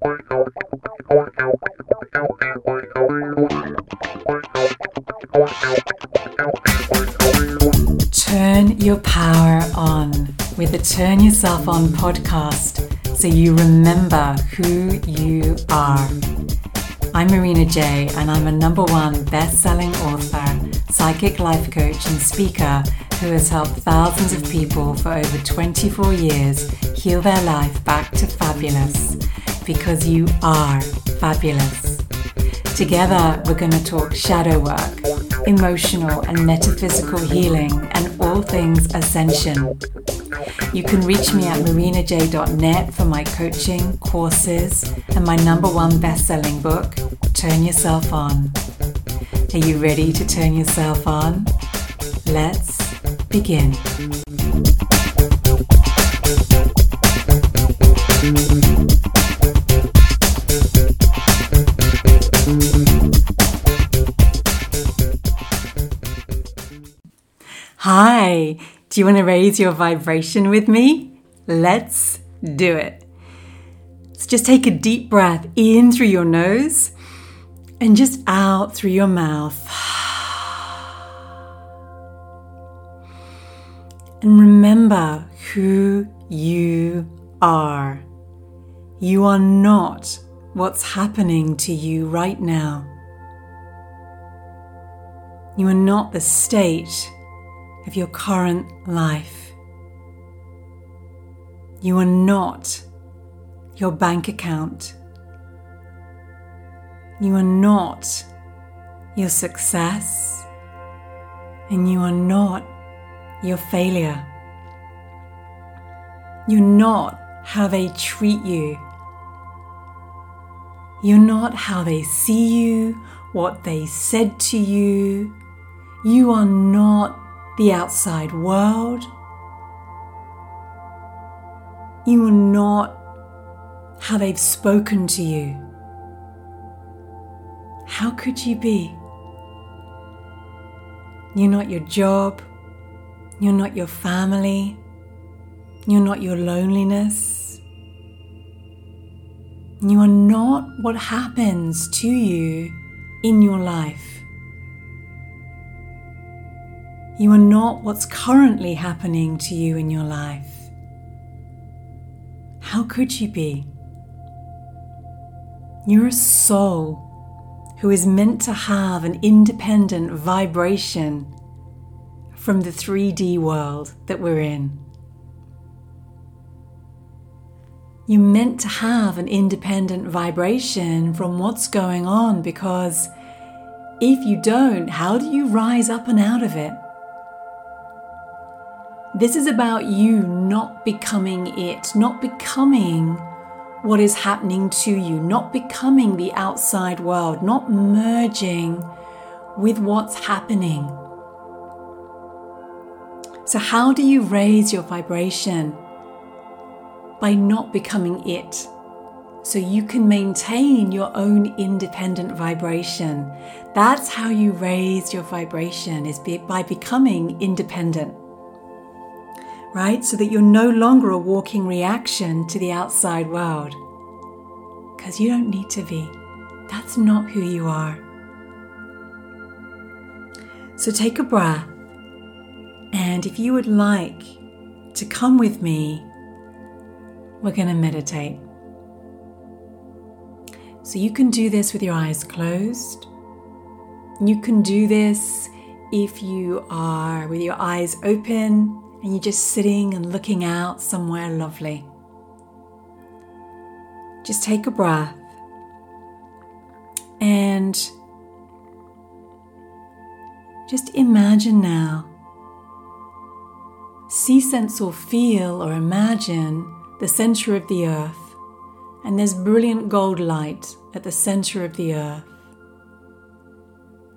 Turn your power on with the Turn Yourself On podcast so you remember who you are. I'm Marina J, and I'm a #1 best-selling author, psychic life coach and speaker who has helped thousands of people for over 24 years heal their life back to fabulous, because you are fabulous. Together, we're going to talk shadow work, emotional and metaphysical healing, and all things ascension. You can reach me at marinaj.net for my coaching, courses, and my #1 best-selling book, Turn Yourself On. Are you ready to turn yourself on? Let's begin. Hi, do you want to raise your vibration with me? Let's do it. So just take a deep breath in through your nose and just out through your mouth. And remember who you are. You are not what's happening to you right now. You are not the state of your current life. You are not your bank account. You are not your success, and you are not your failure. You're not how they treat you. You're not how they see you, what they said to you. You are not the outside world. You are not how they've spoken to you. How could you be? You're not your job. You're not your family. You're not your loneliness. You are not what happens to you in your life. You are not what's currently happening to you in your life. How could you be? You're a soul who is meant to have an independent vibration from the 3D world that we're in. You're meant to have an independent vibration from what's going on, because if you don't, how do you rise up and out of it? This is about you not becoming it, not becoming what is happening to you, not becoming the outside world, not merging with what's happening. So how do you raise your vibration? By not becoming it, so you can maintain your own independent vibration. That's how you raise your vibration, is by becoming independent, right? So that you're no longer a walking reaction to the outside world, because you don't need to be. That's not who you are. So take a breath, and if you would like to come with me, we're going to meditate. So you can do this with your eyes closed. You can do this if you are with your eyes open and you're just sitting and looking out somewhere lovely. Just take a breath and just imagine now. See, sense or feel or imagine the center of the earth, and there's brilliant gold light at the center of the earth.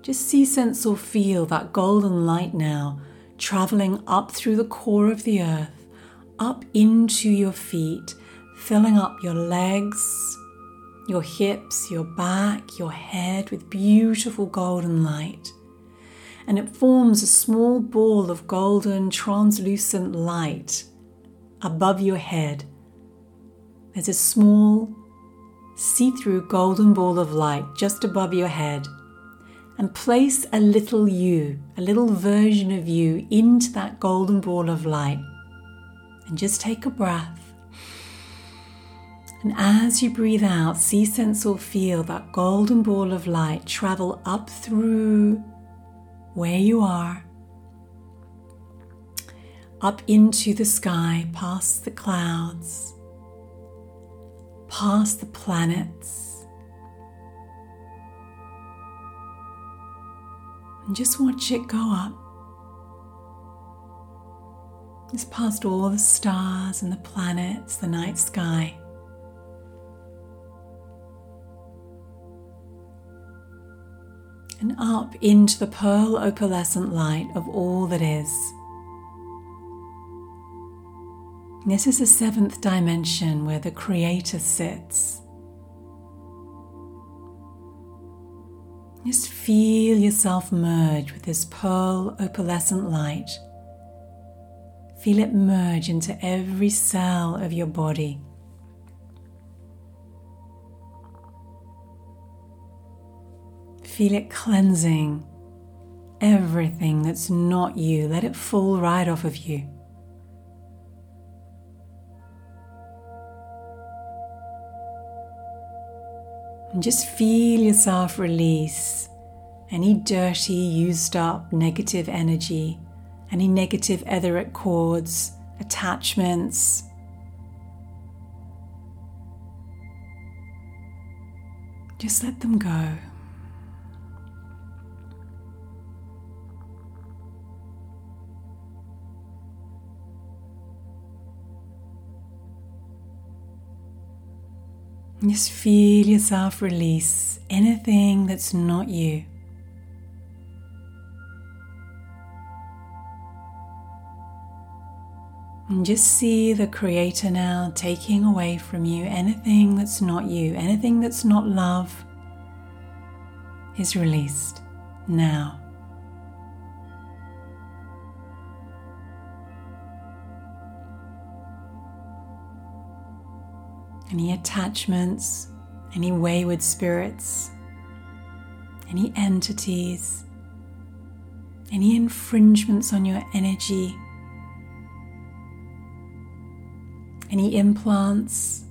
Just see, sense or feel that golden light now traveling up through the core of the earth, up into your feet, filling up your legs, your hips, your back, your head with beautiful golden light. And it forms a small ball of golden translucent light above your head. There's a small see-through golden ball of light just above your head and place a little you, a little version of you, into that golden ball of light. And just take a breath. And as you breathe out, see, sense or feel that golden ball of light travel up through where you are, up into the sky, past the clouds, past the planets. And just watch it go up. It's past all the stars and the planets, the night sky. And up into the pearl opalescent light of all that is. This is the seventh dimension where the Creator sits. Just feel yourself merge with this pearl opalescent light. Feel it merge into every cell of your body. Feel it cleansing everything that's not you. Let it fall right off of you. And just feel yourself release any dirty, used up, negative energy, any negative etheric cords, attachments. Just let them go. Just feel yourself release anything that's not you. And just see the Creator now taking away from you anything that's not you, anything that's not love is released now. Any attachments, any wayward spirits, any entities, any infringements on your energy, any implants.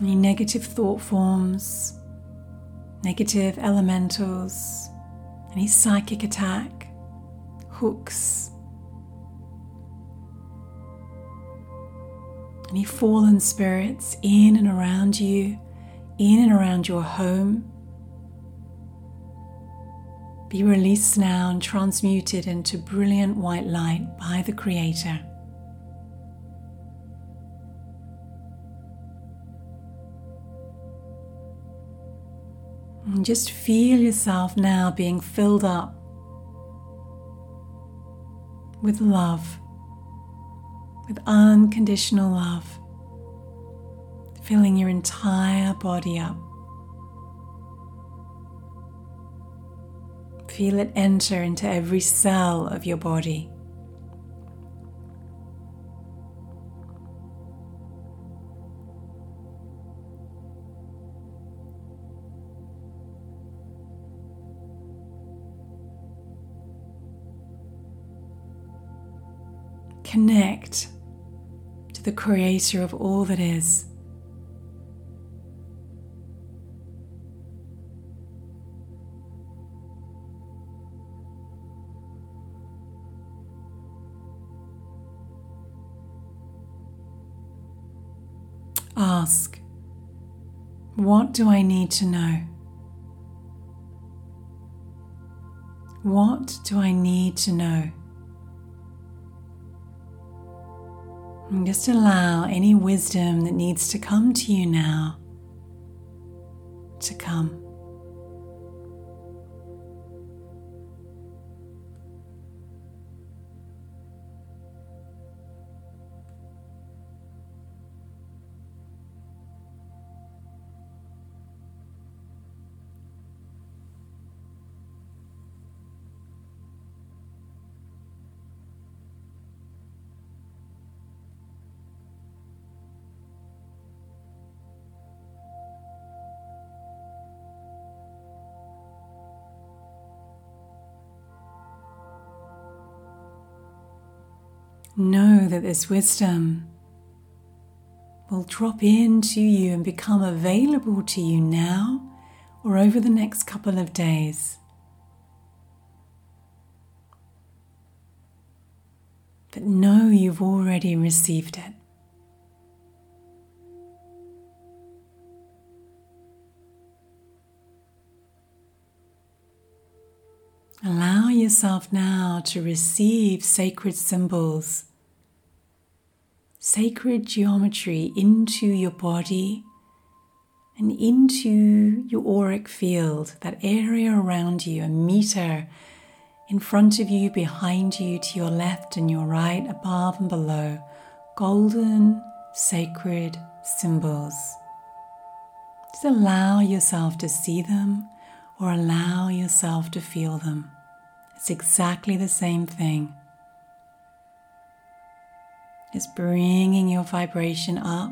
Any negative thought forms, negative elementals, any psychic attack, hooks, any fallen spirits in and around you, in and around your home. Be released now and transmuted into brilliant white light by the Creator. And just feel yourself now being filled up with love, with unconditional love, filling your entire body up. Feel it enter into every cell of your body. Connect to the Creator of all that is. Ask, what do I need to know? What do I need to know? And just allow any wisdom that needs to come to you now to come. Know that this wisdom will drop into you and become available to you now or over the next couple of days. But know you've already received it. Allow yourself now to receive sacred symbols, sacred geometry into your body and into your auric field, that area around you, a meter in front of you, behind you, to your left and your right, above and below, golden sacred symbols. Just allow yourself to see them or allow yourself to feel them. It's exactly the same thing. It's bringing your vibration up.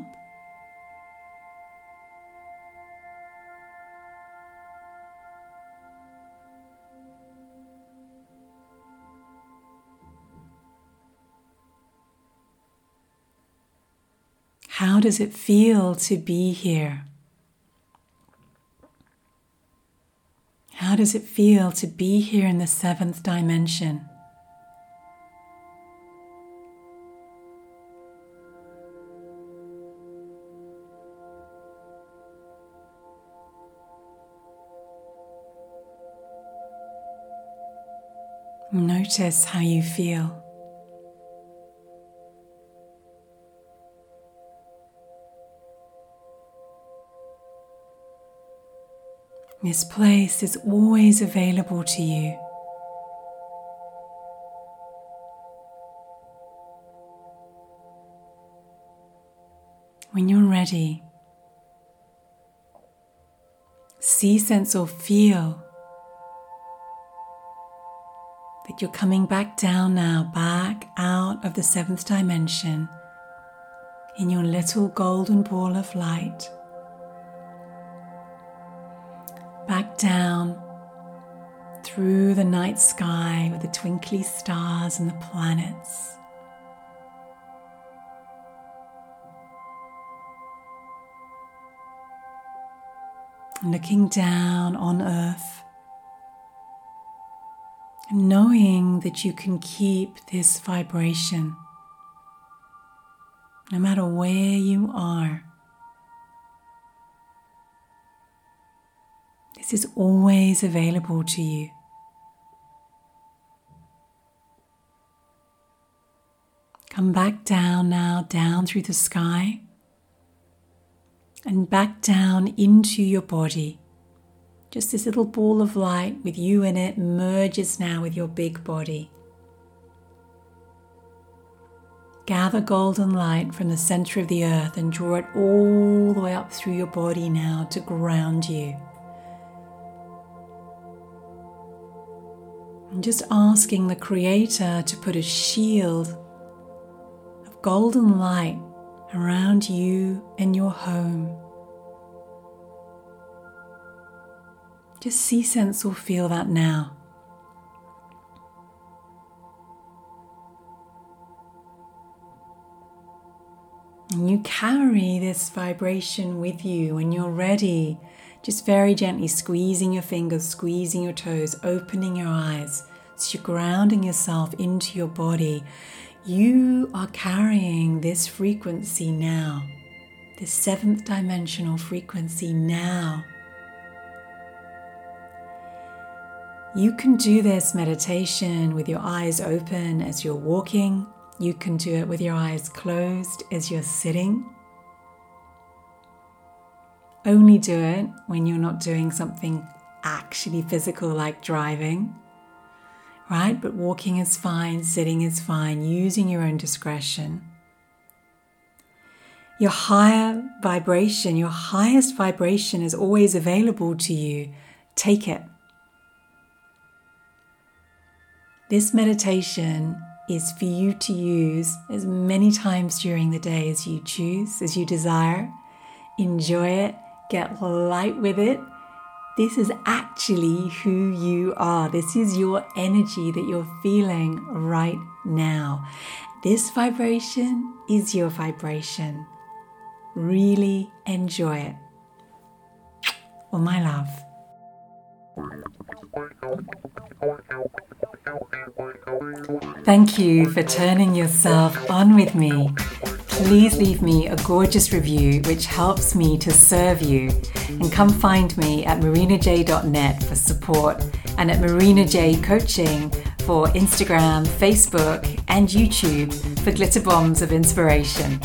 How does it feel to be here? How does it feel to be here in the seventh dimension? Notice how you feel. This place is always available to you. When you're ready, see, sense, or feel that you're coming back down now, back out of the seventh dimension in your little golden ball of light. Back down through the night sky with the twinkly stars and the planets. Looking down on Earth and knowing that you can keep this vibration no matter where you are. This is always available to you. Come back down now, down through the sky and back down into your body. Just this little ball of light with you in it merges now with your big body. Gather golden light from the center of the earth and draw it all the way up through your body now to ground you. I'm just asking the Creator to put a shield of golden light around you and your home. Just see, sense, or feel that now. And you carry this vibration with you when you're ready. Just very gently squeezing your fingers, squeezing your toes, opening your eyes. As you're grounding yourself into your body, you are carrying this frequency now, this seventh dimensional frequency now. You can do this meditation with your eyes open as you're walking. You can do it with your eyes closed as you're sitting. Only do it when you're not doing something actually physical like driving, right? But walking is fine, sitting is fine, using your own discretion. Your higher vibration, your highest vibration is always available to you. Take it. This meditation is for you to use as many times during the day as you choose, as you desire. Enjoy it. Get light with it. This is actually who you are. This is your energy that you're feeling right now. This vibration is your vibration. Really enjoy it. All my love. Thank you for turning yourself on with me. Please leave me a gorgeous review which helps me to serve you. And come find me at marinaj.net for support and at Marina J Coaching for Instagram, Facebook and YouTube for glitter bombs of inspiration.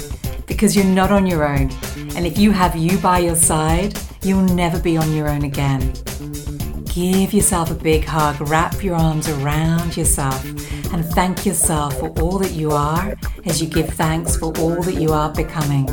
Because you're not on your own, and if you have you by your side, you'll never be on your own again. Give yourself a big hug, wrap your arms around yourself and thank yourself for all that you are as you give thanks for all that you are becoming.